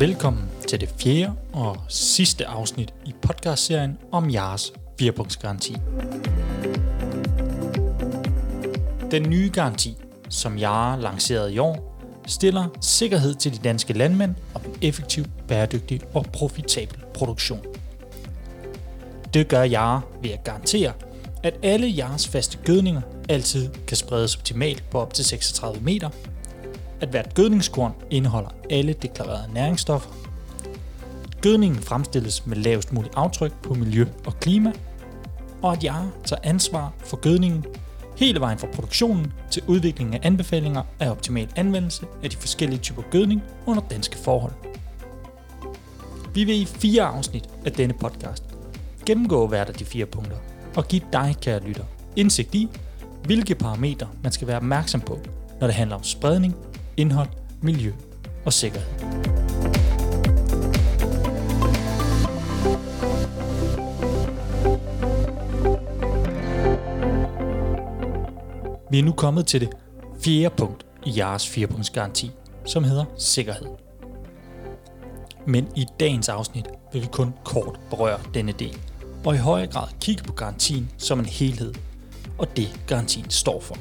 Velkommen til det 4. og sidste afsnit i podcastserien om Jares 4-punktsgaranti. Den nye garanti, som Jare lancerede i år, stiller sikkerhed til de danske landmænd om en effektiv, bæredygtig og profitabel produktion. Det gør Jare ved at garantere, at alle Jares faste gødninger altid kan spredes optimalt på op til 36 meter, at hvert gødningskorn indeholder alle deklarerede næringsstoffer. Gødningen fremstilles med lavest muligt aftryk på miljø og klima, og at Jare tager ansvar for gødningen hele vejen fra produktionen til udviklingen af anbefalinger af optimal anvendelse af de forskellige typer gødning under danske forhold. Vi vil i 4 afsnit af denne podcast gennemgå hvert af de 4 punkter og give dig, kære lytter, indsigt i, hvilke parametre man skal være opmærksom på, når det handler om spredning, indhold, miljø og sikkerhed. Vi er nu kommet til det 4. punkt i Jares 4-punktsgaranti, som hedder sikkerhed. Men i dagens afsnit vil vi kun kort berøre denne del, og i højere grad kigge på garantien som en helhed, og det garantien står for.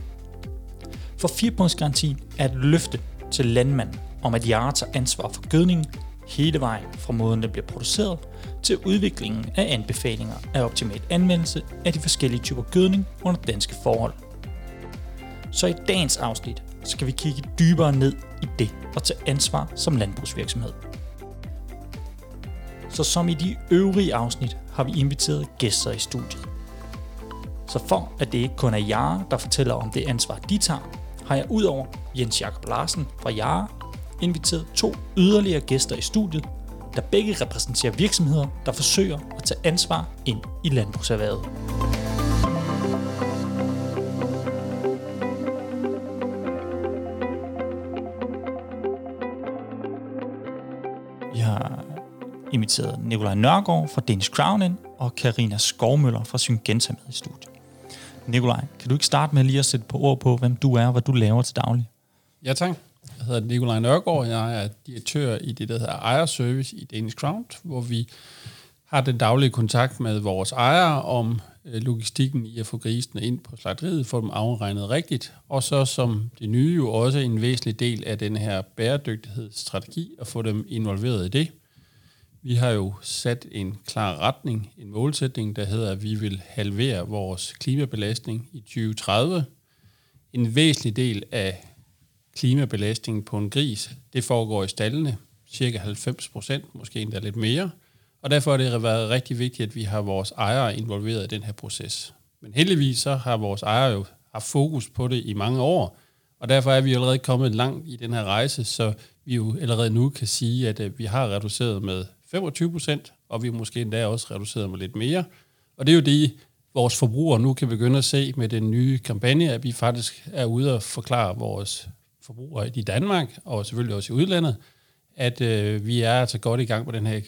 For 4-punktsgarantien er et løfte til landmanden om, at Jare tager ansvar for gødningen hele vejen fra måden, den bliver produceret, til udviklingen af anbefalinger af optimal anvendelse af de forskellige typer gødning under danske forhold. Så i dagens afsnit skal vi kigge dybere ned i det og tage ansvar som landbrugsvirksomhed. Så som i de øvrige afsnit har vi inviteret gæster i studiet. Så for at det ikke kun er Jare, der fortæller om det ansvar, de tager, har jeg udover Jens-Jakob Larsen fra Jare inviteret 2 yderligere gæster i studiet, der begge repræsenterer virksomheder, der forsøger at tage ansvar ind i landbrugserhvervet. Jeg har inviteret Nikolaj Nørgaard fra Danish Crown ind, og Carina Skovmøller fra Syngenta med i studiet. Nikolaj, kan du ikke starte med lige at sætte på ord på, hvem du er og hvad du laver til daglig? Ja, tak. Jeg hedder Nikolaj Nørgaard, jeg er direktør i det, der hedder ejerservice i Danish Crown, hvor vi har den daglige kontakt med vores ejere om logistikken i at få grisene ind på slagteriet, få dem afregnet rigtigt, og så som det nye jo også en væsentlig del af den her bæredygtighedsstrategi at få dem involveret i det. Vi har jo sat en klar retning, en målsætning, der hedder, at vi vil halvere vores klimabelastning i 2030. En væsentlig del af klimabelastningen på en gris, det foregår i stallene, cirka 90%, måske endda lidt mere. Og derfor har det været rigtig vigtigt, at vi har vores ejere involveret i den her proces. Men heldigvis så har vores ejere jo haft fokus på det i mange år, og derfor er vi allerede kommet langt i den her rejse, så vi jo allerede nu kan sige, at vi har reduceret med 25%, og vi måske endda også reduceret med lidt mere. Og det er jo det, vores forbrugere nu kan begynde at se med den nye kampagne, at vi faktisk er ude og forklare vores forbrugere i Danmark, og selvfølgelig også i udlandet, at vi er altså godt i gang på den her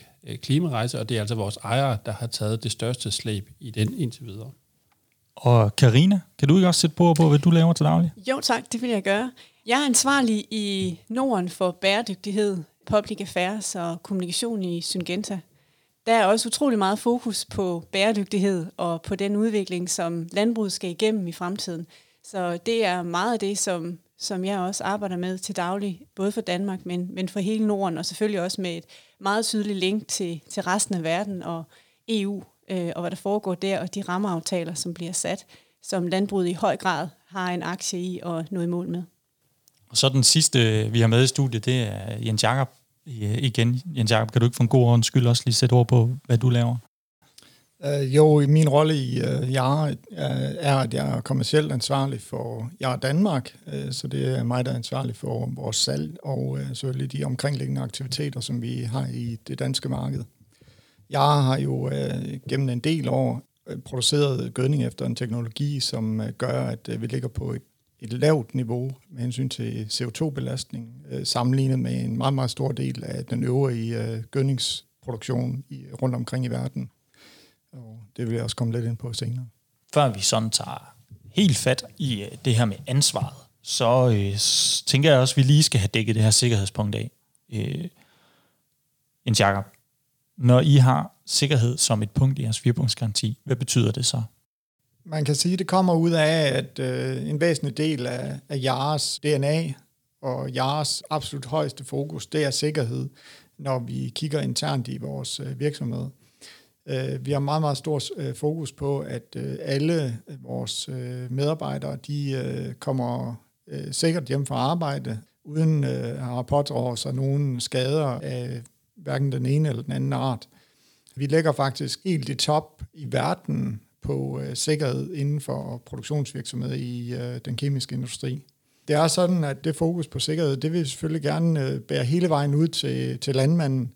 klimarejse, og det er altså vores ejere, der har taget det største slæb i den indtil videre. Og Carina, kan du ikke også sætte på, hvad du laver til daglig? Jo tak, det vil jeg gøre. Jeg er ansvarlig i Norden for bæredygtighed, public affairs og kommunikation i Syngenta. Der er også utrolig meget fokus på bæredygtighed og på den udvikling, som landbruget skal igennem i fremtiden. Så det er meget af det, som jeg også arbejder med til daglig, både for Danmark, men for hele Norden, og selvfølgelig også med et meget tydeligt link til resten af verden og EU, og hvad der foregår der, og de rammeaftaler, som bliver sat, som landbruget i høj grad har en aktie i og noget i mål med. Og så den sidste, vi har med i studiet, det er Jens-Jakob. Igen, Jens-Jakob, kan du ikke for en god ordens skyld også lige sætte ord på, hvad du laver? Jo, min rolle i Jare er, at jeg er kommercielt ansvarlig for Jare Danmark, så det er mig, der er ansvarlig for vores salg og selvfølgelig de omkringliggende aktiviteter, som vi har i det danske marked. Jare har jo gennem en del år produceret gødning efter en teknologi, som gør, at vi ligger på et lavt niveau med hensyn til CO2-belastning, sammenlignet med en meget, meget stor del af den øvrige gødningsproduktion rundt omkring i verden. Og det vil jeg også komme lidt ind på senere. Før vi sådan tager helt fat i det her med ansvaret, så tænker jeg også, at vi lige skal have dækket det her sikkerhedspunkt af. Jens-Jakob, når I har sikkerhed som et punkt i jeres 4-punktsgaranti, hvad betyder det så? Man kan sige, at det kommer ud af, at en væsentlig del af Jares DNA og Jares absolut højeste fokus, det er sikkerhed, når vi kigger internt i vores virksomhed. Vi har meget, meget stor fokus på, at alle vores medarbejdere, de kommer sikkert hjem fra arbejde, uden at have pådraget sig nogen skader af hverken den ene eller den anden art. Vi ligger faktisk helt i top i verden på sikkerhed inden for produktionsvirksomhed i den kemiske industri. Det er sådan, at det fokus på sikkerhed, det vil selvfølgelig gerne bære hele vejen ud til landmanden.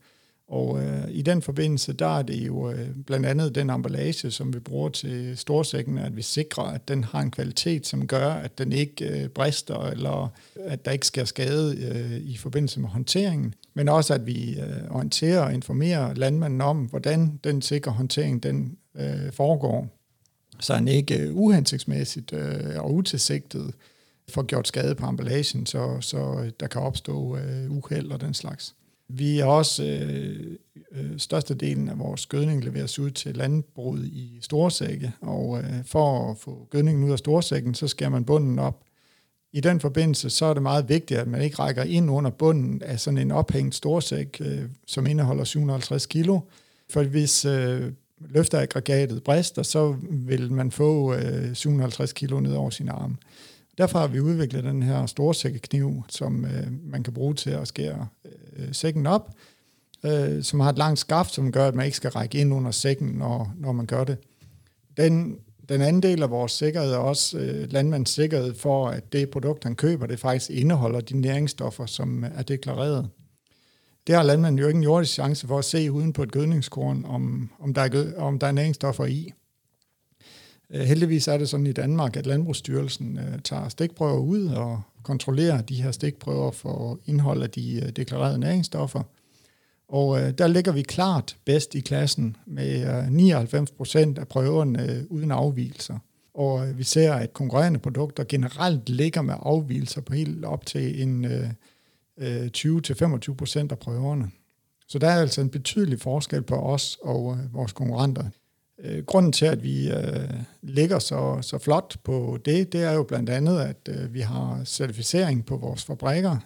Og i den forbindelse, der er det jo blandt andet den emballage, som vi bruger til storsækken, at vi sikrer, at den har en kvalitet, som gør, at den ikke brister, eller at der ikke sker skade i forbindelse med håndteringen. Men også, at vi orienterer og informerer landmanden om, hvordan den sikre håndtering den foregår, så den ikke uhensigtsmæssigt og utilsigtet får gjort skade på emballagen, så der kan opstå uheld og den slags. Vi har også størstedelen af vores gødning leveres ud til landbruget i storsække, og for at få gødningen ud af storsækken, så skærer man bunden op. I den forbindelse så er det meget vigtigt, at man ikke rækker ind under bunden af sådan en ophængt storsæk, som indeholder 750 kilo, for hvis løfteaggregatet brister, så vil man få 750 kilo ned over sin arm. Derfor har vi udviklet den her storsækkekniv, som man kan bruge til at skære sækken op, som har et langt skaft, som gør, at man ikke skal række ind under sækken, når man gør det. Den anden del af vores sikkerhed er også landmandens sikkerhed for, at det produkt, han køber, det faktisk indeholder de næringsstoffer, som er deklareret. Det har landmanden jo ikke en jordisk chance for at se uden på et gødningskorn, om der er næringsstoffer i. Heldigvis er det sådan i Danmark, at Landbrugsstyrelsen tager stikprøver ud og kontrollerer de her stikprøver for indhold af de deklarerede næringsstoffer. Og der ligger vi klart bedst i klassen med 99% af prøverne uden afvigelser. Og vi ser, at konkurrerende produkter generelt ligger med afvigelser på helt op til 20-25% af prøverne. Så der er altså en betydelig forskel på os og vores konkurrenter. Grunden til, at vi ligger så flot på det er jo blandt andet, at vi har certificering på vores fabrikker,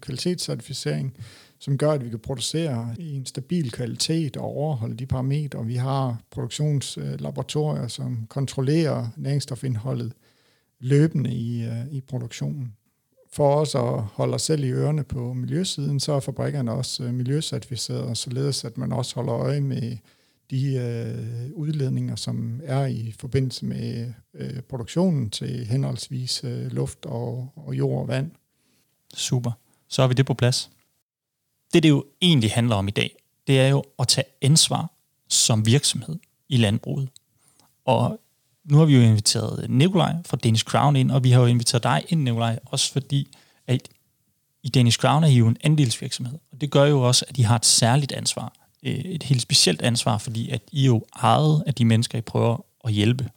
kvalitetscertificering, som gør, at vi kan producere i en stabil kvalitet og overholde de parametre. Vi har produktionslaboratorier, som kontrollerer næringsstofindholdet løbende i produktionen. For os at holde os selv i ørerne på miljøsiden, så er fabrikkerne også miljøcertificeret, således at man også holder øje med de udledninger, som er i forbindelse med produktionen til henholdsvis luft og jord og vand. Super. Så har vi det på plads. Det jo egentlig handler om i dag, det er jo at tage ansvar som virksomhed i landbruget. Og nu har vi jo inviteret Nikolaj fra Danish Crown ind, og vi har jo inviteret dig ind, Nikolaj, også fordi at i Danish Crown er I jo en andelsvirksomhed. Og det gør jo også, at I har et særligt ansvar. Et helt specielt ansvar, fordi at I jo ejet af de mennesker, I prøver at hjælpe.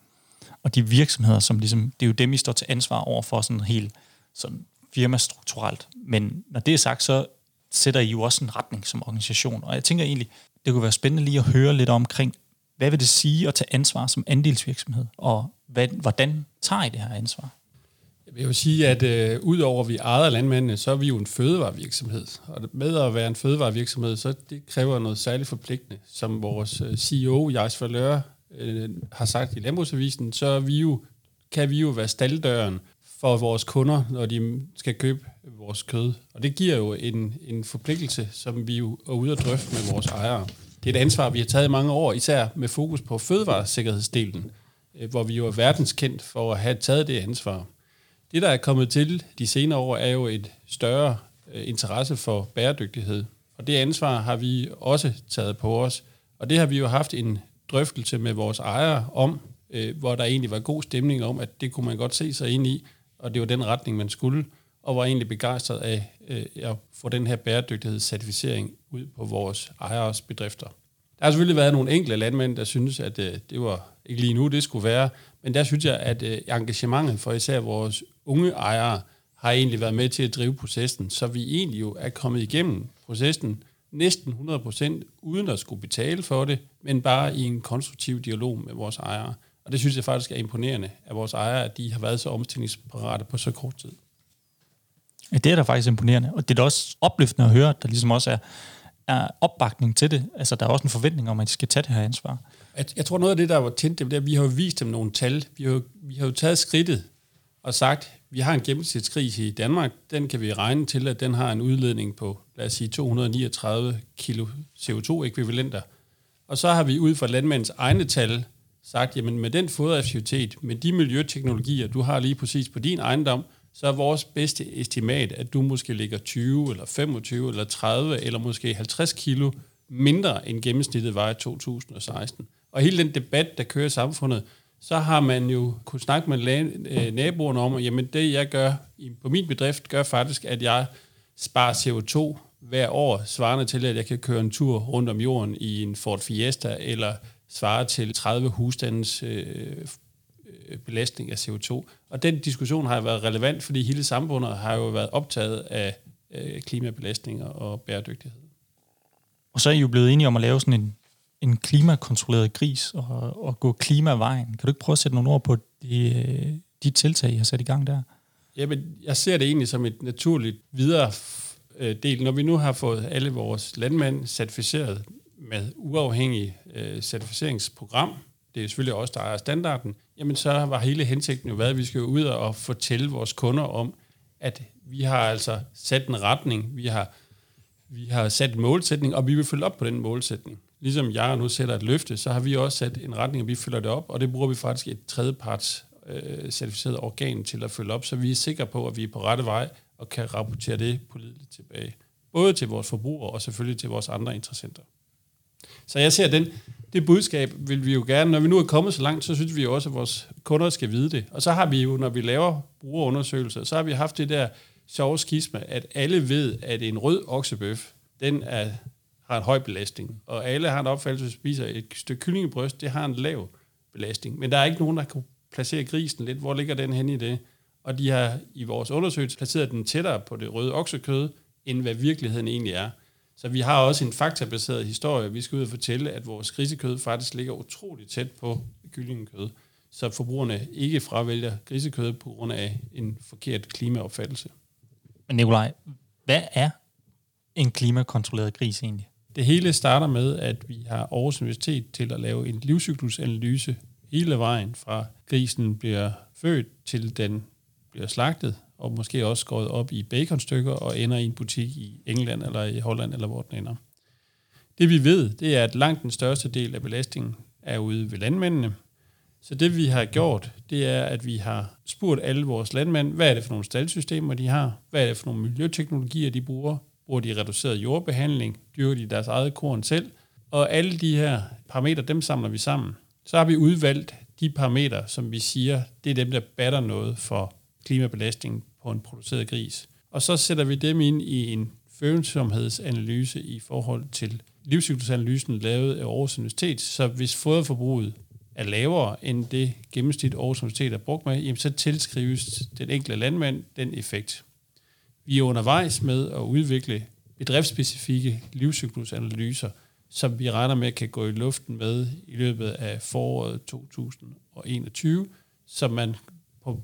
Og de virksomheder, som ligesom, det er jo dem, I står til ansvar over for sådan helt sådan firmastrukturelt. Men når det er sagt, så sætter I jo også en retning som organisation. Og jeg tænker egentlig, det kunne være spændende lige at høre lidt omkring, hvad vil det sige at tage ansvar som andelsvirksomhed? Og hvordan tager I det her ansvar? Jeg vil sige, at udover vi ejer landmændene, så er vi jo en fødevarevirksomhed. Og med at være en fødevarevirksomhed, så det kræver noget særligt forpligtende. Som vores CEO, Jens Valør, har sagt i Landbrugsavisen, så er vi kan være stalddøren for vores kunder, når de skal købe vores kød. Og det giver jo en forpligtelse, som vi jo er ude at drøfte med vores ejere. Det er et ansvar, vi har taget i mange år, især med fokus på fødevaresikkerhedsdelen, hvor vi jo er verdenskendt for at have taget det ansvar. Det, der er kommet til de senere år, er jo et større interesse for bæredygtighed. Og det ansvar har vi også taget på os. Og det har vi jo haft en drøftelse med vores ejere om, hvor der egentlig var god stemning om, at det kunne man godt se sig ind i, og det var den retning, man skulle, og var egentlig begejstret af at få den her bæredygtighedscertificering ud på vores ejeres bedrifter. Der har selvfølgelig været nogle enkelte landmænd, der synes, at det var ikke lige nu, det skulle være, men der synes jeg, at engagementet for især vores unge ejere har egentlig været med til at drive processen, så vi egentlig jo er kommet igennem processen næsten 100% uden at skulle betale for det, men bare i en konstruktiv dialog med vores ejere. Og det synes jeg faktisk er imponerende, at vores ejere, at de har været så omstillingsparate på så kort tid. Ja, det er da faktisk imponerende, og det er da også opløftende at høre, at der ligesom også er opbakning til det. Altså, der er også en forventning om, at de skal tage det her ansvar. Jeg tror, noget af det, der var tændt dem, det er, at vi har jo vist dem nogle tal. Vi har jo taget skridtet og sagt, vi har en gennemsnitskrise i Danmark, den kan vi regne til, at den har en udledning på, lad os sige, 239 kilo CO2-ækvivalenter. Og så har vi ud fra landmændens egne tal sagt, jamen med den fodereffektivitet, med de miljøteknologier, du har lige præcis på din ejendom, så er vores bedste estimat, at du måske ligger 20 eller 25 eller 30 eller måske 50 kilo mindre end gennemsnittet var i 2016. Og hele den debat, der kører i samfundet, så har man jo kunnet snakke med naboerne om, at jamen det jeg gør på min bedrift, gør faktisk, at jeg sparer CO2 hver år, svarende til, at jeg kan køre en tur rundt om jorden i en Ford Fiesta, eller svare til 30 husstandens belastning af CO2. Og den diskussion har været relevant, fordi hele samfundet har jo været optaget af klimabelastninger og bæredygtighed. Og så er I jo blevet enige om at lave sådan en klimakontrolleret gris og gå klimavejen. Kan du ikke prøve at sætte nogle ord på de tiltag, I har sat i gang der? Jamen, jeg ser det egentlig som et naturligt videre del. Når vi nu har fået alle vores landmænd certificeret med uafhængig certificeringsprogram, det er selvfølgelig også der er standarden, jamen så var hele hensigten jo været, at vi skal ud og fortælle vores kunder om, at vi har altså sat en retning, vi har sat en målsætning, og vi vil følge op på den målsætning. Ligesom jeg nu sætter et løfte, så har vi også sat en retning, og vi følger det op, og det bruger vi faktisk et tredjeparts certificeret organ til at følge op, så vi er sikre på, at vi er på rette vej og kan rapportere det pålideligt tilbage. Både til vores forbrugere og selvfølgelig til vores andre interessenter. Så jeg ser, at det budskab vil vi jo gerne, når vi nu er kommet så langt, så synes vi jo også, at vores kunder skal vide det. Og så har vi jo, når vi laver brugerundersøgelser, så har vi haft det der sjove skisme, at alle ved, at en rød oksebøf, den har en høj belastning. Og alle har en opfattelse, at spiser et stykke kyllingebryst, det har en lav belastning. Men der er ikke nogen, der kan placere grisen lidt. Hvor ligger den hen i det? Og de har i vores undersøgelse placeret den tættere på det røde oksekød, end hvad virkeligheden egentlig er. Så vi har også en faktabaseret historie. Vi skal ud og fortælle, at vores grisekød faktisk ligger utroligt tæt på kyllingekød, så forbrugerne ikke fravælger grisekød på grund af en forkert klimaopfattelse. Men Nikolaj, hvad er en klimakontrolleret gris egentlig? Det hele starter med, at vi har Aarhus Universitet til at lave en livscyklusanalyse hele vejen fra grisen bliver født til den bliver slagtet, og måske også skåret op i baconstykker og ender i en butik i England eller i Holland, eller hvor den ender. Det vi ved, det er, at langt den største del af belastningen er ude ved landmændene. Så det vi har gjort, det er, at vi har spurgt alle vores landmænd, hvad er det for nogle staldsystemer, de har? Hvad er det for nogle miljøteknologier, de bruger? Bruger de reduceret jordbehandling? Dyrker de deres eget korn selv? Og alle de her parametre, dem samler vi sammen. Så har vi udvalgt de parametre, som vi siger, det er dem, der batter noget for klimabelastningen på en produceret gris. Og så sætter vi dem ind i en følsomhedsanalyse i forhold til livscyklusanalysen lavet af Aarhus Universitet. Så hvis foderforbruget er lavere end det gennemsnit Aarhus Universitet er brugt med, jamen så tilskrives den enkelte landmand den effekt. Vi er undervejs med at udvikle bedriftsspecifikke livscyklusanalyser, som vi regner med kan gå i luften med i løbet af foråret 2021, så man på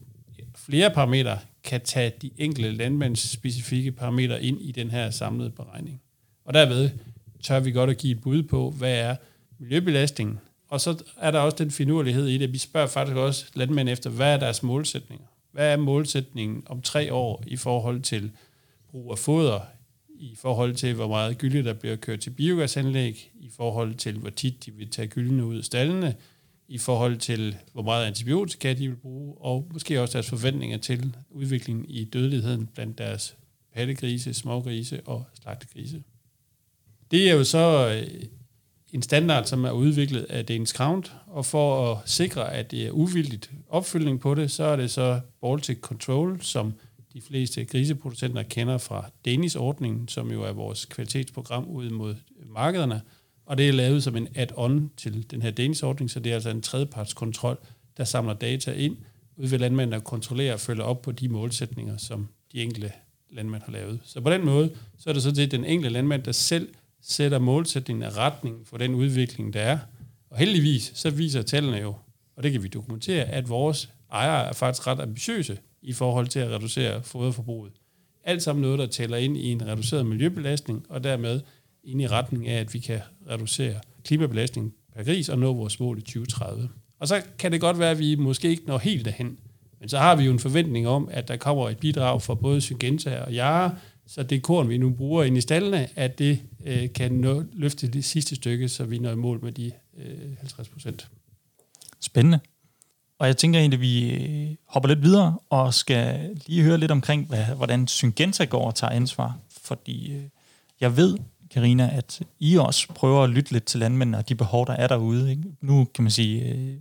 flere parametre kan tage de enkelte landmænds specifikke parametre ind i den her samlede beregning. Og derved tør vi godt at give et bud på, hvad er miljøbelastningen. Og så er der også den finurlighed i det, vi spørger faktisk også landmænd efter, hvad er deres målsætninger? Hvad er målsætningen om 3 år i forhold til brug af foder, i forhold til, hvor meget gylde der bliver kørt til biogasanlæg, i forhold til, hvor tit de vil tage gyldene ud af stallene, i forhold til, hvor meget antibiotika de vil bruge, og måske også deres forventninger til udviklingen i dødeligheden blandt deres pattegrise, smågrise og slagtegrise. Det er jo så en standard, som er udviklet af Danish Crown, og for at sikre, at det er uvildigt opfyldning på det, så er det så Baltic Control, som de fleste griseproducenter kender fra Danish-ordningen, som jo er vores kvalitetsprogram ud mod markederne, og det er lavet som en add-on til den her Danish-ordning, så det er altså en tredjepartskontrol, der samler data ind ud ved landmændene og kontrollerer og følger op på de målsætninger, som de enkelte landmænd har lavet. Så på den måde, så er det sådan set den enkelte landmænd, der selv sætter målsætningen af retningen for den udvikling, der er. Og heldigvis, så viser tallene jo, og det kan vi dokumentere, at vores ejere er faktisk ret ambitiøse i forhold til at reducere foderforbruget. Alt sammen noget, der tæller ind i en reduceret miljøbelastning, og dermed ind i retning af, at vi kan reducere klimabelastningen per gris og nå vores mål i 2030. Og så kan det godt være, at vi måske ikke når helt derhen, men så har vi jo en forventning om, at der kommer et bidrag fra både Syngenta og Jare, så det korn, vi nu bruger ind i stallene, at det kan løfte det sidste stykke, så vi når i mål med de 50%. Spændende. Og jeg tænker egentlig, at vi hopper lidt videre og skal lige høre lidt omkring, hvordan Syngenta går og tager ansvar. Fordi jeg ved, Carina, at I også prøver at lytte lidt til landmændene og de behov, der er derude. Ikke? Nu kan man sige,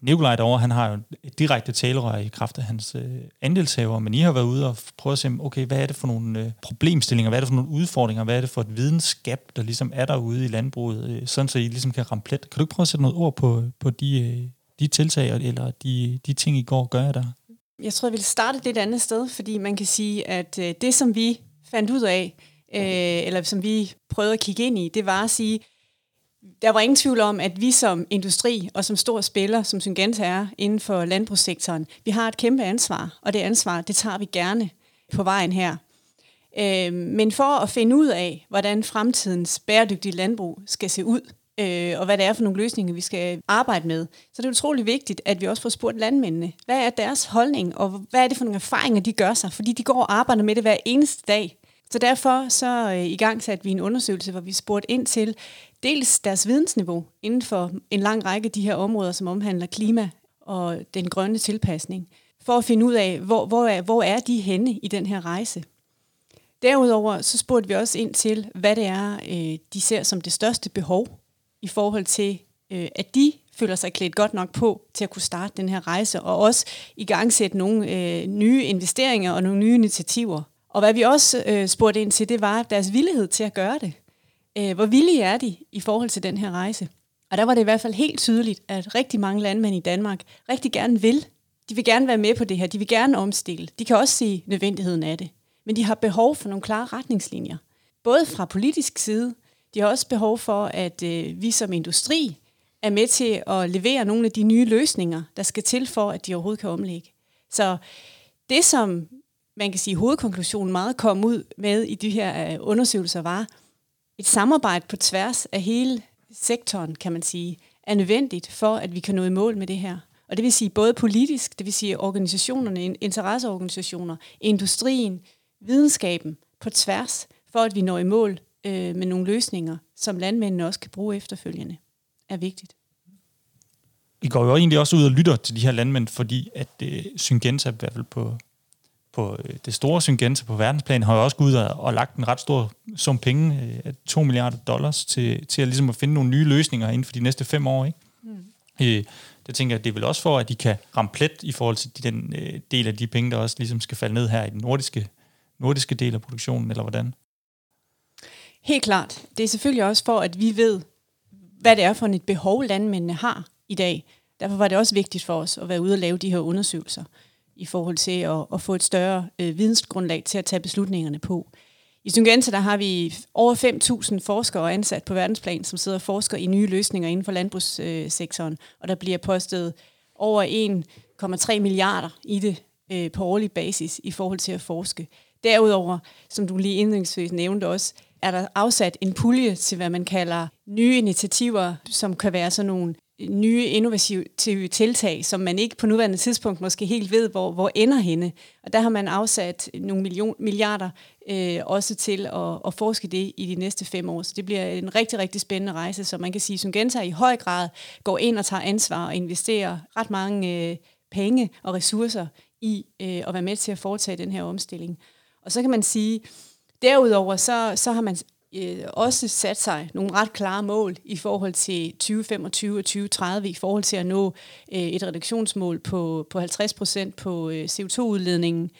Nikolaj derovre, han har jo et direkte talerør i kraft af hans andelshaver, men I har været ude og prøvet at se, okay, hvad er det for nogle problemstillinger, hvad er det for nogle udfordringer, hvad er det for et videnskab, der ligesom er derude i landbruget, sådan så I ligesom kan ramme plet. Kan du ikke prøve at sætte noget ord på de tiltag, eller de ting, I går og gør der? Jeg tror, jeg ville starte det et andet sted, fordi man kan sige, at det, som vi fandt ud af, eller som vi prøvede at kigge ind i, det var at sige, der var ingen tvivl om, at vi som industri og som stor spiller, som Syngenta er inden for landbrugssektoren, vi har et kæmpe ansvar, og det ansvar, det tager vi gerne på vejen her. Men for at finde ud af, hvordan fremtidens bæredygtige landbrug skal se ud, og hvad det er for nogle løsninger, vi skal arbejde med, så det er utrolig vigtigt, at vi også får spurgt landmændene, hvad er deres holdning, og hvad er det for nogle erfaringer, de gør sig, fordi de går og arbejder med det hver eneste dag. Så derfor så igangsatte vi en undersøgelse, hvor vi spurgte ind til dels deres vidensniveau inden for en lang række af de her områder, som omhandler klima og den grønne tilpasning, for at finde ud af, hvor er de henne i den her rejse. Derudover så spurgte vi også ind til, hvad det er, de ser som det største behov i forhold til, at de føler sig klædt godt nok på til at kunne starte den her rejse, og også igangsætte nogle nye investeringer og nogle nye initiativer. Og hvad vi også spurgte ind til, det var deres villighed til at gøre det. Hvor villige er de i forhold til den her rejse? Og der var det i hvert fald helt tydeligt, at rigtig mange landmænd i Danmark rigtig gerne vil. De vil gerne være med på det her, de vil gerne omstille. De kan også se nødvendigheden af det. Men de har behov for nogle klare retningslinjer. Både fra politisk side, de har også behov for, at vi som industri er med til at levere nogle af de nye løsninger, der skal til for, at de overhovedet kan omlægge. Så det, som man kan sige, hovedkonklusionen meget kom ud med i de her undersøgelser, var et samarbejde på tværs af hele sektoren, kan man sige, er nødvendigt for, at vi kan nå i mål med det her. Og det vil sige både politisk, det vil sige organisationerne, interesseorganisationer, industrien, videnskaben på tværs, for at vi når i mål med nogle løsninger, som landmændene også kan bruge efterfølgende, er vigtigt. I går jo egentlig også ud og lytter til de her landmænd, fordi at Syngenta i hvert fald på det store Syngenta på verdensplan, har jo også gået ud og lagt en ret stor sum penge, $2 milliarder, til at, ligesom at finde nogle nye løsninger inden for de næste 5 år. Ikke? Det tænker jeg, det er vel også for, at de kan ramme plet i forhold til den del af de penge, der også ligesom skal falde ned her i den nordiske del af produktionen, eller hvordan? Helt klart. Det er selvfølgelig også for, at vi ved, hvad det er for et behov, landmændene har i dag. Derfor var det også vigtigt for os at være ude og lave de her undersøgelser i forhold til at få et større vidensgrundlag til at tage beslutningerne på. I Syngenta der har vi over 5.000 forskere ansat på verdensplan, som sidder og forsker i nye løsninger inden for landbrugssektoren, og der bliver postet over 1,3 milliarder i det på årlig basis i forhold til at forske. Derudover, som du lige indledningsvis nævnte også, er der afsat en pulje til, hvad man kalder nye initiativer, som kan være sådan nogle nye innovative tiltag, som man ikke på nuværende tidspunkt måske helt ved, hvor ender henne. Og der har man afsat nogle milliarder også til at forske det i de næste 5 år. Så det bliver en rigtig, rigtig spændende rejse, så man kan sige, at Syngenta i høj grad går ind og tager ansvar og investerer ret mange penge og ressourcer i at være med til at foretage den her omstilling. Og så kan man sige, derudover så har man også sat sig nogle ret klare mål i forhold til 2025 og 2030 i forhold til at nå et reduktionsmål på 50% på CO2-udledningen,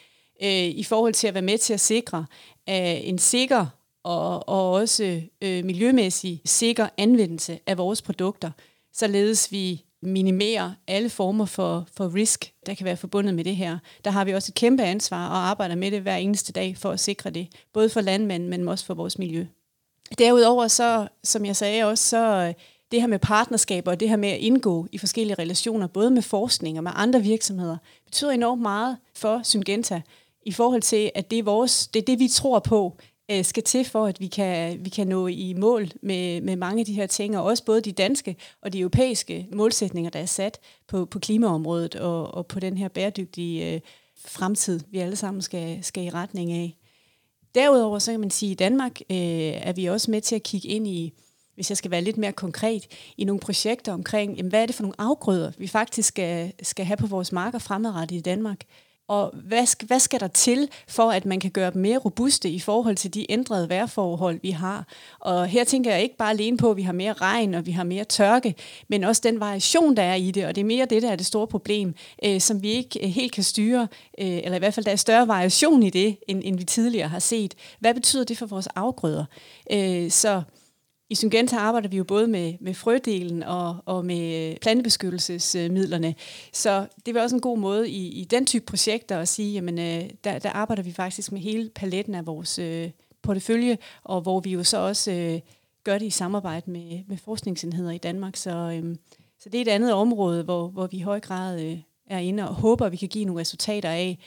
i forhold til at være med til at sikre en sikker og også miljømæssig sikker anvendelse af vores produkter, således vi minimerer alle former for risk, der kan være forbundet med det her. Der har vi også et kæmpe ansvar og arbejder med det hver eneste dag for at sikre det, både for landmanden, men også for vores miljø. Derudover så, som jeg sagde også, så det her med partnerskaber og det her med at indgå i forskellige relationer, både med forskning og med andre virksomheder, betyder enormt meget for Syngenta i forhold til, at det er, det, vi tror på, skal til for, at vi kan nå i mål med mange af de her ting, og også både de danske og de europæiske målsætninger, der er sat på klimaområdet og på den her bæredygtige fremtid, vi alle sammen skal i retning af. Derudover så kan man sige, at i Danmark er vi også med til at kigge ind i, hvis jeg skal være lidt mere konkret, i nogle projekter omkring, jamen, hvad er det for nogle afgrøder, vi faktisk skal have på vores marker fremadrettet i Danmark? Og hvad skal der til, for at man kan gøre dem mere robuste i forhold til de ændrede vejrforhold, vi har? Og her tænker jeg ikke bare alene på, at vi har mere regn, og vi har mere tørke, men også den variation, der er i det, og det er mere det, der er det store problem, som vi ikke helt kan styre, eller i hvert fald, der er større variation i det, end vi tidligere har set. Hvad betyder det for vores afgrøder? Så i Syngenta arbejder vi jo både med frødelen og med plantebeskyttelsesmidlerne. Så det er også en god måde i den type projekter at sige, jamen der arbejder vi faktisk med hele paletten af vores portefølje, og hvor vi jo så også gør det i samarbejde med forskningsenheder i Danmark. Så det er et andet område, hvor vi i høj grad er inde og håber, at vi kan give nogle resultater af,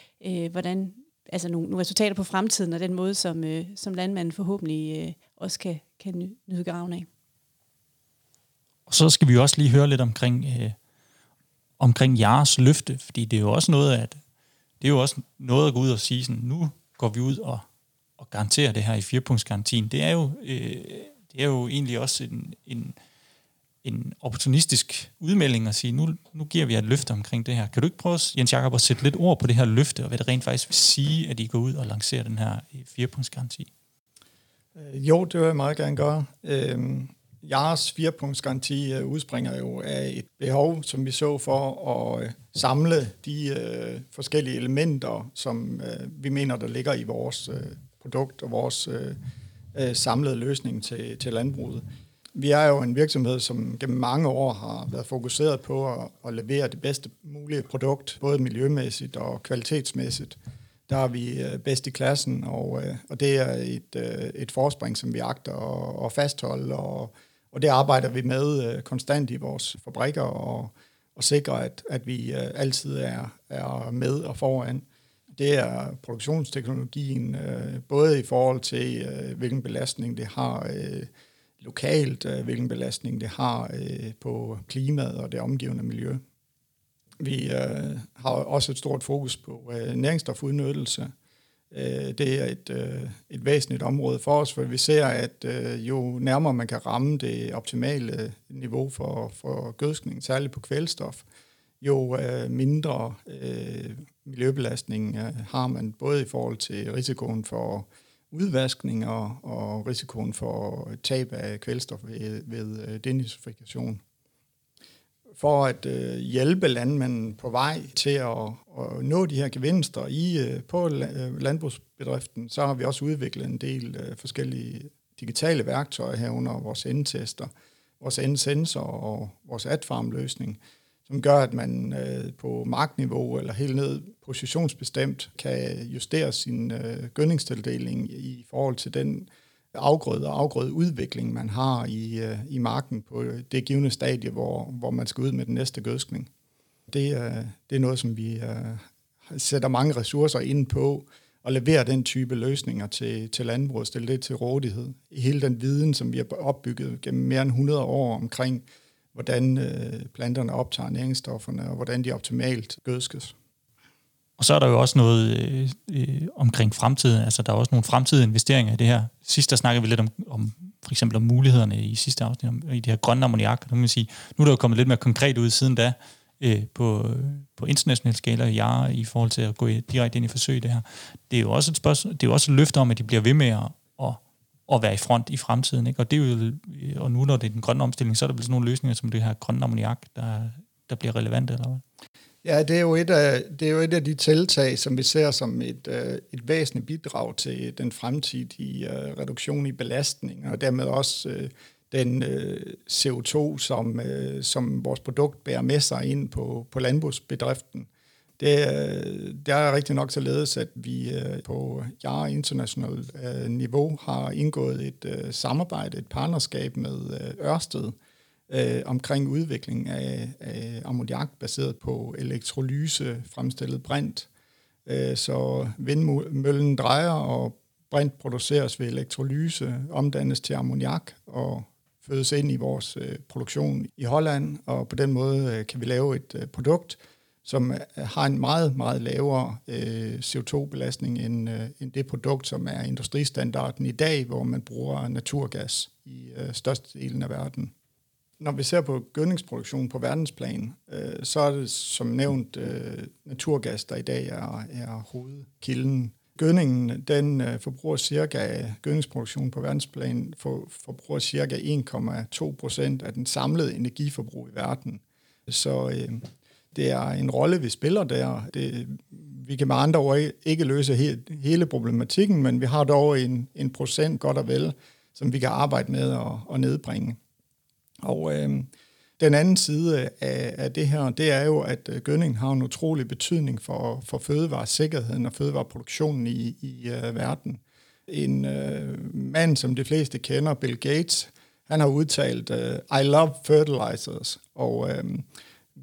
hvordan, altså nogle resultater på fremtiden og den måde, som landmanden forhåbentlig også kan nyde gavn af. Og så skal vi også lige høre lidt omkring Jares løfte, fordi det er jo også noget at gå ud og sige sådan, nu går vi ud og garanterer det her i 4-punktsgarantien. Det er jo egentlig også en opportunistisk udmelding at sige, nu giver vi jer et løfte omkring det her. Kan du ikke prøve, Jens-Jakob, at sætte lidt ord på det her løfte, og hvad det rent faktisk vil sige, at I går ud og lancerer den her 4-punktsgaranti? Jo, det vil jeg meget gerne gøre. Jares 4-punktsgaranti udspringer jo af et behov, som vi så for at samle de forskellige elementer, som vi mener, der ligger i vores produkt og vores samlede løsning til landbruget. Vi er jo en virksomhed, som gennem mange år har været fokuseret på at levere det bedste mulige produkt, både miljømæssigt og kvalitetsmæssigt. Der er vi bedst i klassen, og det er et forspring, som vi agter at fastholde, og det arbejder vi med konstant i vores fabrikker, og sikrer, at vi altid er med og foran. Det er produktionsteknologien, både i forhold til, hvilken belastning det har lokalt, hvilken belastning det har på klimaet og det omgivende miljø. Vi har også et stort fokus på næringsstofudnyttelse. Det er et væsentligt område for os, for vi ser, at jo nærmere man kan ramme det optimale niveau for gødskning, særligt på kvælstof, jo mindre miljøbelastning har man, både i forhold til risikoen for udvaskning og risikoen for tab af kvælstof ved denitrifikation. For at hjælpe landmanden på vej til at nå de her gevinster på landbrugsbedriften, så har vi også udviklet en del forskellige digitale værktøjer herunder vores endtester, vores endsensor og vores adfarmløsning, som gør, at man på markniveau eller helt ned positionsbestemt kan justere sin gødningstildeling i forhold til den afgrøde og afgrødeudvikling, man har i marken på det givne stadie, hvor man skal ud med den næste gødskning. Det er noget, som vi sætter mange ressourcer ind på, og leverer den type løsninger til landbruget, stille det til rådighed. I hele den viden, som vi har opbygget gennem mere end 100 år omkring, hvordan planterne optager næringsstofferne, og hvordan de optimalt gødskes. Og så er der jo også noget omkring fremtiden. Altså, der er også nogle fremtidige investeringer i det her. Sidst der snakkede vi lidt om for eksempel om mulighederne i sidste afsnit, i det her grønne ammoniak. Nu er der jo kommet lidt mere konkret ud siden da, på international skala, ja, i forhold til at gå direkte ind i forsøg i det her. Det er jo også et spørgsmål, det er jo også et løfte om, at de bliver ved med at være i front i fremtiden, ikke? Og det er jo, og nu når det er den grønne omstilling, så er der vel sådan nogle løsninger som det her grønne ammoniak, der bliver relevante, eller hvad? Ja, det er jo et af de tiltag, som vi ser som et væsentligt bidrag til den fremtidige reduktion i belastning, og dermed også den CO2, som vores produkt bærer med sig ind på landbrugsbedriften. Det er rigtig nok således, at vi på Jare internationalt niveau har indgået et samarbejde, et partnerskab med Ørsted omkring udviklingen af ammoniak baseret på elektrolyse fremstillet brint. Så vindmøllen drejer, og brint produceres ved elektrolyse, omdannes til ammoniak og fødes ind i vores produktion i Holland, og på den måde kan vi lave et produkt, som har en meget, meget lavere CO2-belastning end det produkt, som er industristandarden i dag, hvor man bruger naturgas i størstedelen af verden. Når vi ser på gødningsproduktion på verdensplan, så er det som nævnt naturgas, der i dag er hovedkilden. Gødningen, den forbruger cirka, gødningsproduktionen på verdensplan forbruger cirka 1,2% af den samlede energiforbrug i verden. Så det er en rolle, vi spiller der. Vi kan med andre ord ikke løse hele problematikken, men vi har dog en procent godt og vel, som vi kan arbejde med og nedbringe. Og den anden side af det her, det er jo, at gødning har en utrolig betydning for fødevaresikkerheden og fødevareproduktionen i verden. En mand, som de fleste kender, Bill Gates, han har udtalt, I love fertilizers, og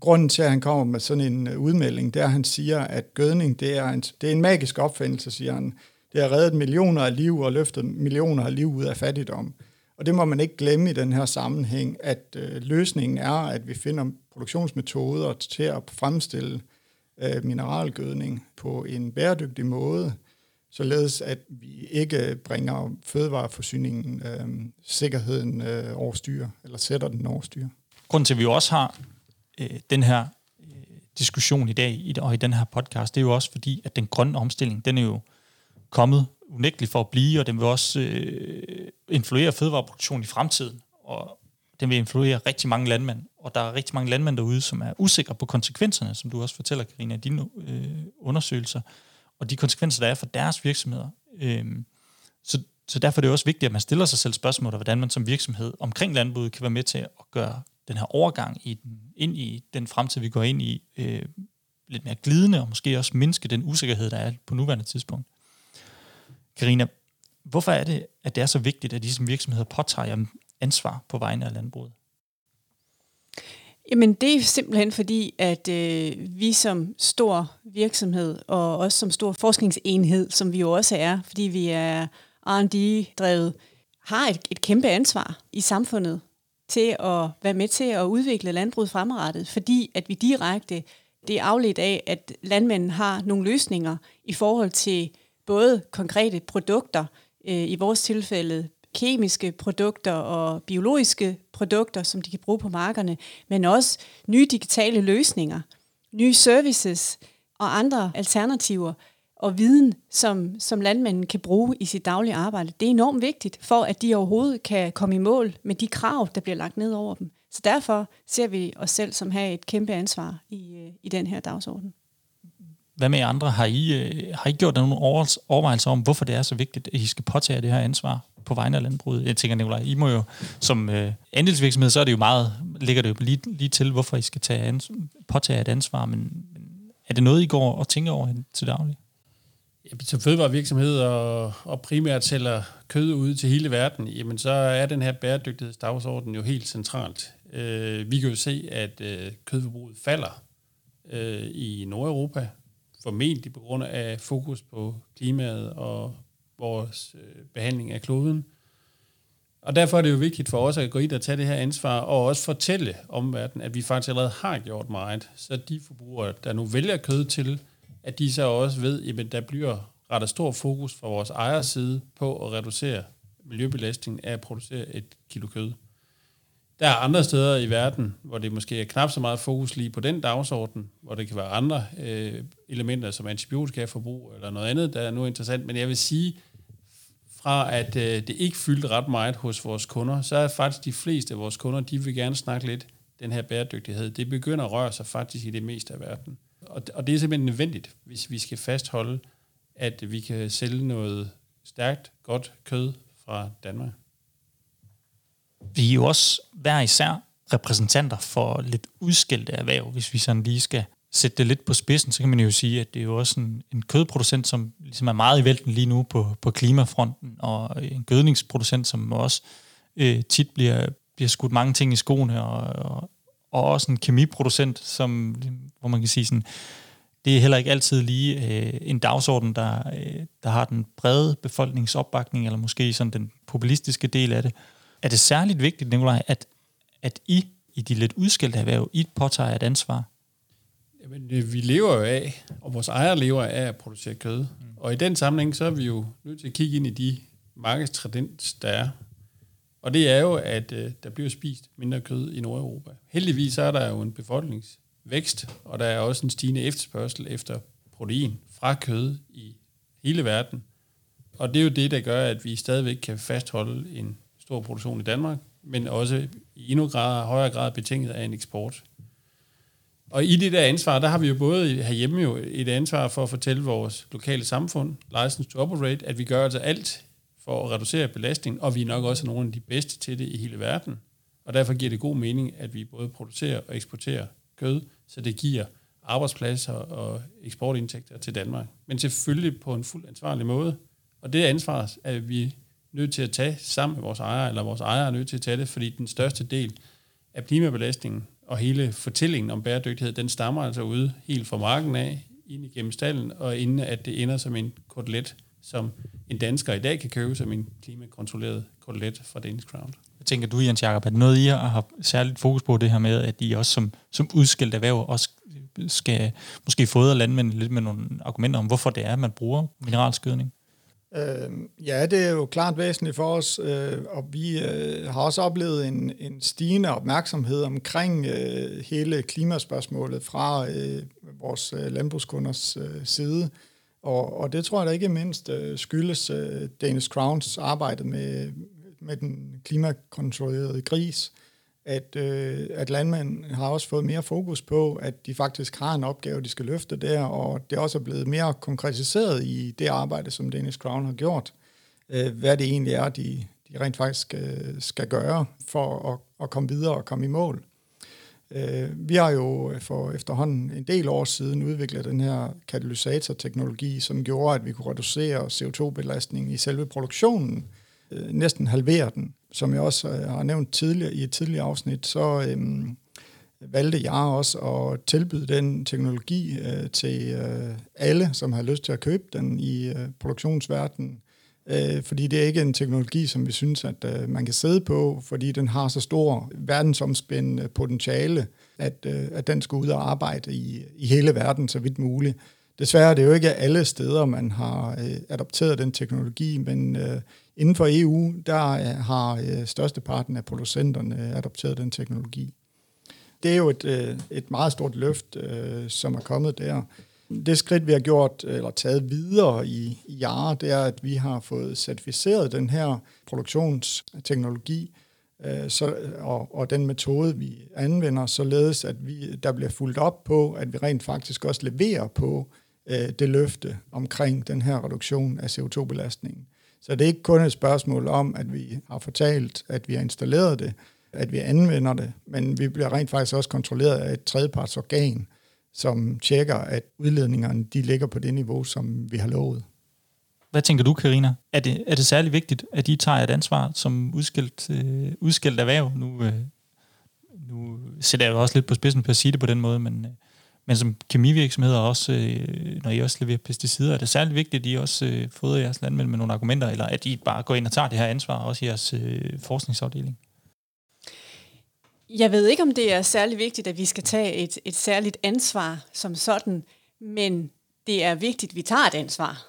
grunden til, at han kommer med sådan en udmelding, det er, at han siger, at gødning, det er en magisk opfindelse, siger han. Det har reddet millioner af liv og løftet millioner af liv ud af fattigdom. Og det må man ikke glemme i den her sammenhæng, at løsningen er, at vi finder produktionsmetoder til at fremstille mineralgødning på en bæredygtig måde, således at vi ikke bringer fødevareforsyningen, sikkerheden over styr, eller sætter den over styr. Grunden til, at vi også har den her diskussion i dag og i den her podcast, det er jo også fordi, at den grønne omstilling, den er jo kommet unægteligt for at blive, og den vil også influere fødevareproduktionen i fremtiden, og den vil influere rigtig mange landmænd, og der er rigtig mange landmænd derude, som er usikre på konsekvenserne, som du også fortæller, Carina, i dine undersøgelser, og de konsekvenser, der er for deres virksomheder. Så derfor er det også vigtigt, at man stiller sig selv spørgsmål, og hvordan man som virksomhed omkring landbruget kan være med til at gøre den her overgang ind i den fremtid, vi går ind i, lidt mere glidende, og måske også mindske den usikkerhed, der er på nuværende tidspunkt. Carina, hvorfor er det, at det er så vigtigt, at de som virksomheder påtager ansvar på vegne af landbruget? Jamen det er simpelthen fordi, at vi som stor virksomhed og også som stor forskningsenhed, som vi jo også er, fordi vi er R&D-drevet, har et kæmpe ansvar i samfundet til at være med til at udvikle landbruget fremadrettet, fordi at vi direkte, det er afledt af, at landmænden har nogle løsninger i forhold til både konkrete produkter, i vores tilfælde kemiske produkter og biologiske produkter, som de kan bruge på markerne, men også nye digitale løsninger, nye services og andre alternativer og viden, som landmanden kan bruge i sit daglige arbejde. Det er enormt vigtigt for, at de overhovedet kan komme i mål med de krav, der bliver lagt ned over dem. Så derfor ser vi os selv som have et kæmpe ansvar i den her dagsorden. Hvad med andre? Har I gjort nogle overvejelser om, hvorfor det er så vigtigt, at I skal påtage det her ansvar på vegne af landbruget? Jeg tænker, Nikolaj, I må jo som andelsvirksomhed, så er det jo meget, ligger det jo lige til, hvorfor I skal påtage et ansvar, men er det noget, I går og tænker over til daglig? Jamen, som fødevarevirksomhed og primært sælger kød ud til hele verden, jamen, så er den her bæredygtighedsdagsorden jo helt centralt. Vi kan jo se, at kødforbruget falder i Nordeuropa, formentlig på grund af fokus på klimaet og vores behandling af kloden. Og derfor er det jo vigtigt for os at gå ind og tage det her ansvar, og også fortælle omverdenen, at vi faktisk allerede har gjort meget, så de forbrugere, der nu vælger kød til, at de så også ved, at der bliver ret stor fokus fra vores ejers side på at reducere miljøbelastningen af at producere et kilo kød. Der er andre steder i verden, hvor det måske er knap så meget fokus lige på den dagsorden, hvor det kan være andre elementer som antibiotikaforbrug eller noget andet, der er nu interessant. Men jeg vil sige, fra at det ikke fyldte ret meget hos vores kunder, så er faktisk de fleste af vores kunder, de vil gerne snakke lidt den her bæredygtighed. Det begynder at røre sig faktisk i det meste af verden. Og det er simpelthen nødvendigt, hvis vi skal fastholde, at vi kan sælge noget stærkt, godt kød fra Danmark. Vi er jo også hver især repræsentanter for lidt udskilte erhverv, hvis vi sådan lige skal sætte det lidt på spidsen, så kan man jo sige, at det er jo også en kødproducent, som ligesom er meget i vælten lige nu på klimafronten, og en gødningsproducent, som også tit bliver skudt mange ting i skoene, og også en kemiproducent, som, hvor man kan sige sådan, det er heller ikke altid lige en dagsorden, der har den brede befolkningsopbakning, eller måske sådan den populistiske del af det. Er det særligt vigtigt, Nikolaj, at I i de lidt udskældte erhverv, I påtager et ansvar? Jamen, vi lever jo af, og vores ejere lever af at producere kød. Og i den sammenhæng, så er vi jo nødt til at kigge ind i de markedstendens, der er. Og det er jo, at der bliver spist mindre kød i Nordeuropa. Heldigvis er der jo en befolkningsvækst, og der er også en stigende efterspørgsel efter protein fra kød i hele verden. Og det er jo det, der gør, at vi stadigvæk kan fastholde en stor produktion i Danmark, men også i endnu højere grad betinget af en eksport. Og i det der ansvar, der har vi jo både herhjemme jo et ansvar for at fortælle vores lokale samfund, license to operate, at vi gør altså alt for at reducere belastningen, og vi er nok også nogle af de bedste til det i hele verden. Og derfor giver det god mening, at vi både producerer og eksporterer kød, så det giver arbejdspladser og eksportindtægter til Danmark. Men selvfølgelig på en fuldt ansvarlig måde. Og det ansvar er vi nødt til at tage sammen med vores ejere, eller vores ejere er nødt til at tage det, fordi den største del af klimabelastningen og hele fortællingen om bæredygtighed, den stammer altså ude helt fra marken af, ind igennem stallen, og inden at det ender som en kotelet, som en dansker i dag kan købe som en klimakontrolleret kotelet fra Danish Crown. Jeg tænker du, Jens-Jakob, at noget I har særligt fokus på det her med, at I også som udskilt erhverv også skal måske fodre landmænd lidt med nogle argumenter om, hvorfor det er, at man bruger mineralskydning? Ja, det er jo klart væsentligt for os, og vi har også oplevet en stigende opmærksomhed omkring hele klimaspørgsmålet fra vores landbrugskunders side, og det tror jeg da ikke mindst skyldes Danish Crowns arbejde med den klimakontrollerede gris, at landmænd har også fået mere fokus på, at de faktisk har en opgave, de skal løfte der, og det også er blevet mere konkretiseret i det arbejde, som Danish Crown har gjort, hvad det egentlig er, de rent faktisk skal gøre for at komme videre og komme i mål. Vi har jo for efterhånden en del år siden udviklet den her katalysatorteknologi, som gjorde, at vi kunne reducere CO2-belastningen i selve produktionen, næsten halvere den. Som jeg også har nævnt tidligere i et tidligere afsnit, så valgte jeg også at tilbyde den teknologi til alle, som har lyst til at købe den i produktionsverdenen. Fordi det er ikke en teknologi, som vi synes, at man kan sidde på, fordi den har så stor verdensomspændende potentiale, at den skal ud og arbejde i hele verden så vidt muligt. Desværre er det jo ikke alle steder, man har adopteret den teknologi, men inden for EU, der har størsteparten af producenterne adopteret den teknologi. Det er jo et meget stort løft, som er kommet der. Det skridt, vi har gjort eller taget videre i Jare, det er, at vi har fået certificeret den her produktionsteknologi og den metode, vi anvender, således at der bliver fulgt op på, at vi rent faktisk også leverer på det løfte omkring den her reduktion af CO2-belastningen. Så det er ikke kun et spørgsmål om, at vi har fortalt, at vi har installeret det, at vi anvender det, men vi bliver rent faktisk også kontrolleret af et tredjepartsorgan, som tjekker, at udledningerne de ligger på det niveau, som vi har lovet. Hvad tænker du, Carina? Er det særlig vigtigt, at I tager et ansvar som udskilt erhverv? Nu sætter jeg jo også lidt på spidsen på at sige det på den måde, men som kemivirksomheder også, når I også leverer pesticider, er det særligt vigtigt, at I også fodrer jeres landmænd med nogle argumenter, eller at I bare går ind og tager det her ansvar, også i jeres forskningsafdeling? Jeg ved ikke, om det er særlig vigtigt, at vi skal tage et særligt ansvar som sådan, men det er vigtigt, at vi tager et ansvar.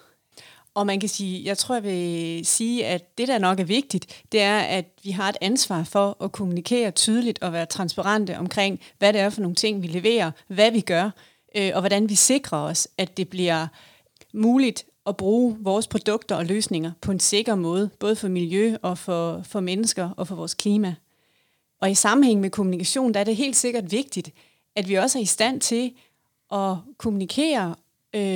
Og man kan sige, jeg tror, jeg vil sige, at det, der nok er vigtigt, det er, at vi har et ansvar for at kommunikere tydeligt og være transparente omkring, hvad det er for nogle ting, vi leverer, hvad vi gør, og hvordan vi sikrer os, at det bliver muligt at bruge vores produkter og løsninger på en sikker måde, både for miljø og for mennesker og for vores klima. Og i sammenhæng med kommunikation, der er det helt sikkert vigtigt, at vi også er i stand til at kommunikere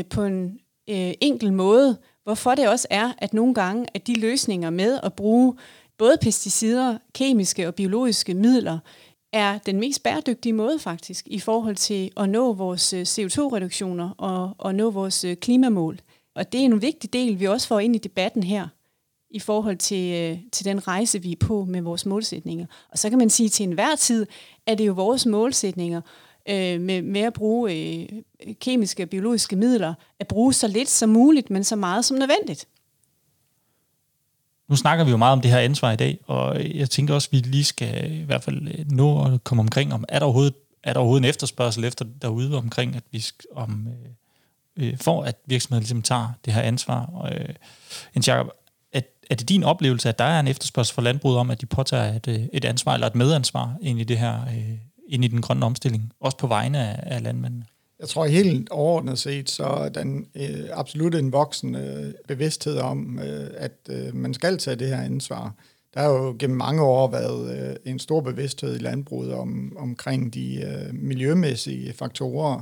på en enkel måde, hvorfor det også er, at nogle gange, at de løsninger med at bruge både pesticider, kemiske og biologiske midler er den mest bæredygtige måde faktisk i forhold til at nå vores CO2-reduktioner og nå vores klimamål. Og det er en vigtig del, vi også får ind i debatten her i forhold til den rejse, vi er på med vores målsætninger. Og så kan man sige, til enhver tid er det jo vores målsætninger med at bruge kemiske og biologiske midler, at bruge så lidt som muligt, men så meget som nødvendigt. Nu snakker vi jo meget om det her ansvar i dag, og jeg tænker også, at vi lige skal i hvert fald nå at komme omkring, om er der overhovedet en efterspørgsel efter derude omkring, at vi for at virksomheden ligesom tager det her ansvar. Og, Jens-Jakob, er det din oplevelse, at der er en efterspørgsel for landbruget om, at de påtager et ansvar eller et medansvar ind i det her, ind i den grønne omstilling, også på vegne af landmændene? Jeg tror helt overordnet set, så er den absolut en voksende bevidsthed om, at man skal tage det her ansvar. Der har jo gennem mange år været en stor bevidsthed i landbruget omkring de miljømæssige faktorer,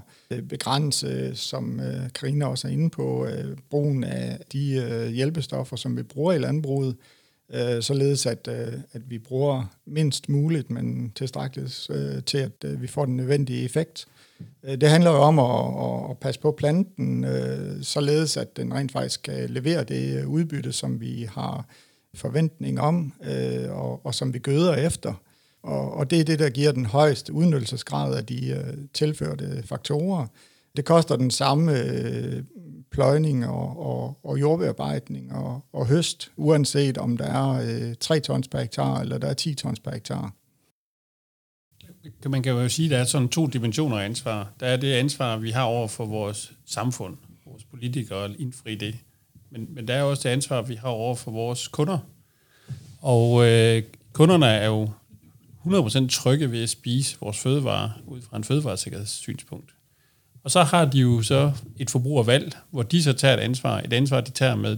begrænse, som Carina også er inde på, brugen af de hjælpestoffer, som vi bruger i landbruget, således at vi bruger mindst muligt, men tilstrækkeligt til, at vi får den nødvendige effekt. Det handler jo om at passe på planten, således at den rent faktisk kan levere det udbytte, som vi har forventning om, og som vi gøder efter. Og det er det, der giver den højeste udnyttelsesgrad af de tilførte faktorer. Det koster den samme pløjning og jordbearbejdning og høst, uanset om der er 3 tons per hektar eller der er 10 tons per hektar. Man kan jo sige, at der er sådan 2 dimensioner af ansvar. Der er det ansvar, vi har over for vores samfund, vores politikere og indfri det. Men der er også det ansvar, vi har over for vores kunder. Og kunderne er jo 100% trygge ved at spise vores fødevarer ud fra en fødevaresikkerhedssynspunkt. Og så har de jo så et forbrugervalg, hvor de så tager et ansvar. Et ansvar, de tager med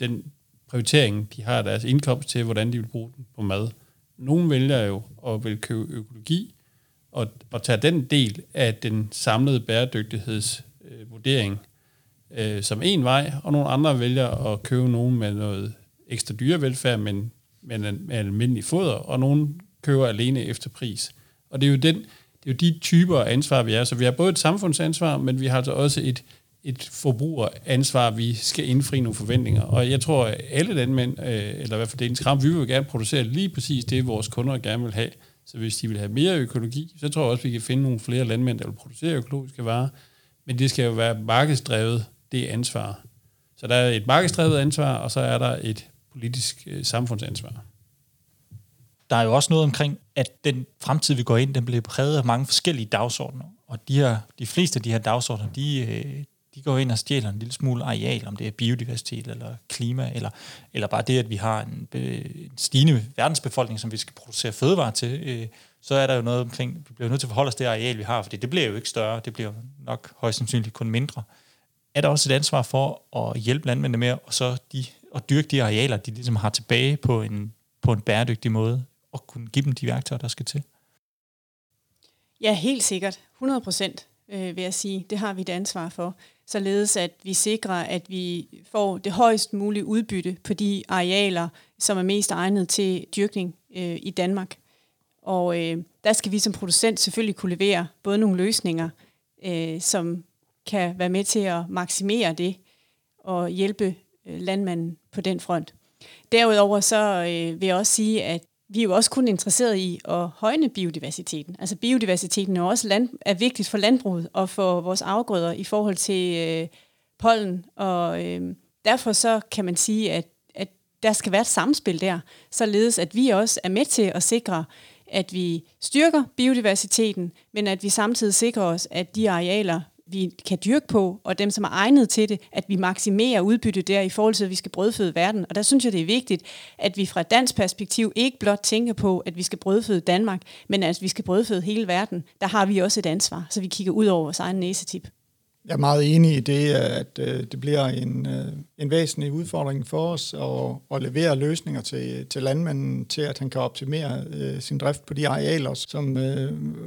den prioritering, de har deres indkomst til, hvordan de vil bruge den på mad. Nogle vælger jo at vil købe økologi og tage den del af den samlede bæredygtighedsvurdering som en vej, og nogle andre vælger at købe nogen med noget ekstra dyrevelfærd, men med almindelig foder, og nogen køber alene efter pris. Og det er jo de typer af ansvar, vi er. Så vi har både et samfundsansvar, men vi har altså også et forbrugeransvar, vi skal indfri nogle forventninger. Og jeg tror, at alle landmænd, eller i hvert fald det er en skram, vi vil gerne producere lige præcis det, vores kunder gerne vil have. Så hvis de vil have mere økologi, så tror jeg også, vi kan finde nogle flere landmænd, der vil producere økologiske varer. Men det skal jo være markedsdrevet, det ansvar. Så der er et markedsdrevet ansvar, og så er der et politisk samfundsansvar. Der er jo også noget omkring, at den fremtid, vi går ind, den bliver præget af mange forskellige dagsordener. Og de fleste af de her dagsordener, de går ind og stjæler en lille smule areal, om det er biodiversitet eller klima, eller bare det, at vi har en stigende verdensbefolkning, som vi skal producere fødevarer til, så er der jo noget omkring, vi bliver nødt til at forholde os til det areal, vi har, for det bliver jo ikke større, det bliver nok højst sandsynligt kun mindre. Er der også et ansvar for at hjælpe landmændene med at dyrke de arealer, de ligesom har tilbage på en bæredygtig måde, og kunne give dem de værktøjer, der skal til? Ja, helt sikkert. 100%, vil jeg sige. Det har vi et ansvar for. Således at vi sikrer, at vi får det højst mulige udbytte på de arealer, som er mest egnet til dyrkning i Danmark. Og der skal vi som producent selvfølgelig kunne levere både nogle løsninger, som kan være med til at maksimere det og hjælpe landmanden på den front. Derudover så vil jeg også sige, at vi er jo også kun interesserede i at højne biodiversiteten. Altså biodiversiteten er også er vigtigt for landbruget og for vores afgrøder i forhold til pollen. Og derfor så kan man sige, at der skal være et samspil der, således at vi også er med til at sikre, at vi styrker biodiversiteten, men at vi samtidig sikrer os, at de arealer, vi kan dyrke på, og dem, som er egnet til det, at vi maksimerer udbytte der i forhold til, at vi skal brødføde verden. Og der synes jeg, det er vigtigt, at vi fra et dansk perspektiv ikke blot tænker på, at vi skal brødføde Danmark, men at vi skal brødføde hele verden. Der har vi også et ansvar, så vi kigger ud over vores egen næsetip. Jeg er meget enig i det, at det bliver en væsentlig udfordring for os at levere løsninger til landmanden, til at han kan optimere sin drift på de arealer, som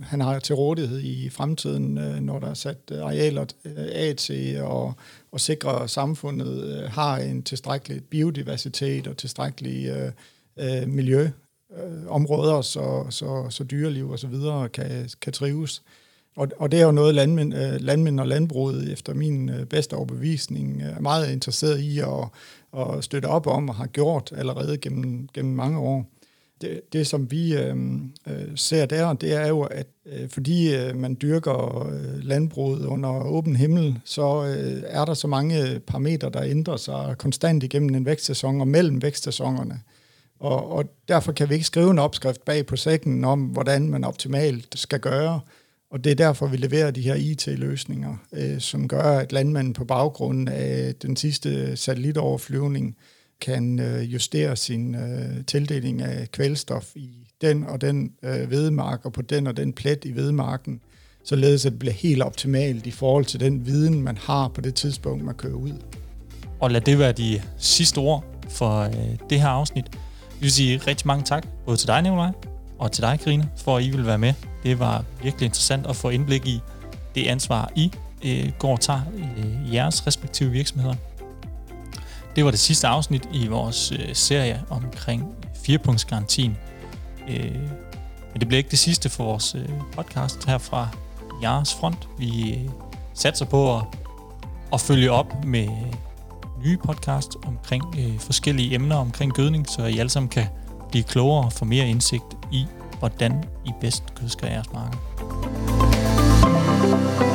han har til rådighed i fremtiden, når der er sat arealer af til og sikre, at samfundet har en tilstrækkelig biodiversitet og tilstrækkelig miljø områder, så dyreliv og så videre kan trives. Og det er jo noget, landmænd og landbruget, efter min bedste overbevisning, er meget interesseret i at støtte op om og har gjort allerede gennem mange år. Det som vi ser der, det er jo, at fordi man dyrker landbruget under åben himmel, så er der så mange parametre, der ændrer sig konstant igennem en vækstsæson og mellem vækstsæsonerne. Og derfor kan vi ikke skrive en opskrift bag på sækken om, hvordan man optimalt skal gøre. Og det er derfor, vi leverer de her IT-løsninger, som gør, at landmanden på baggrund af den sidste satellitoverflyvning kan justere sin tildeling af kvælstof i den og den hvedemark og på den og den plet i hvedemarken, således at det bliver helt optimalt i forhold til den viden, man har på det tidspunkt, man kører ud. Og lad det være de sidste ord for det her afsnit. Vi vil sige rigtig mange tak, både til dig, Nikolaj, og til dig, Carina, for at I ville være med. Det var virkelig interessant at få indblik i det ansvar, I går og tager i jeres respektive virksomheder. Det var det sidste afsnit i vores serie omkring 4-punktsgarantien. Men det bliver ikke det sidste for vores podcast her fra Jares front. Vi satser på at følge op med nye podcast omkring forskellige emner omkring gødning, så I alle sammen kan blive klogere og få mere indsigt i, hvordan I bedst gødsker jeres marker.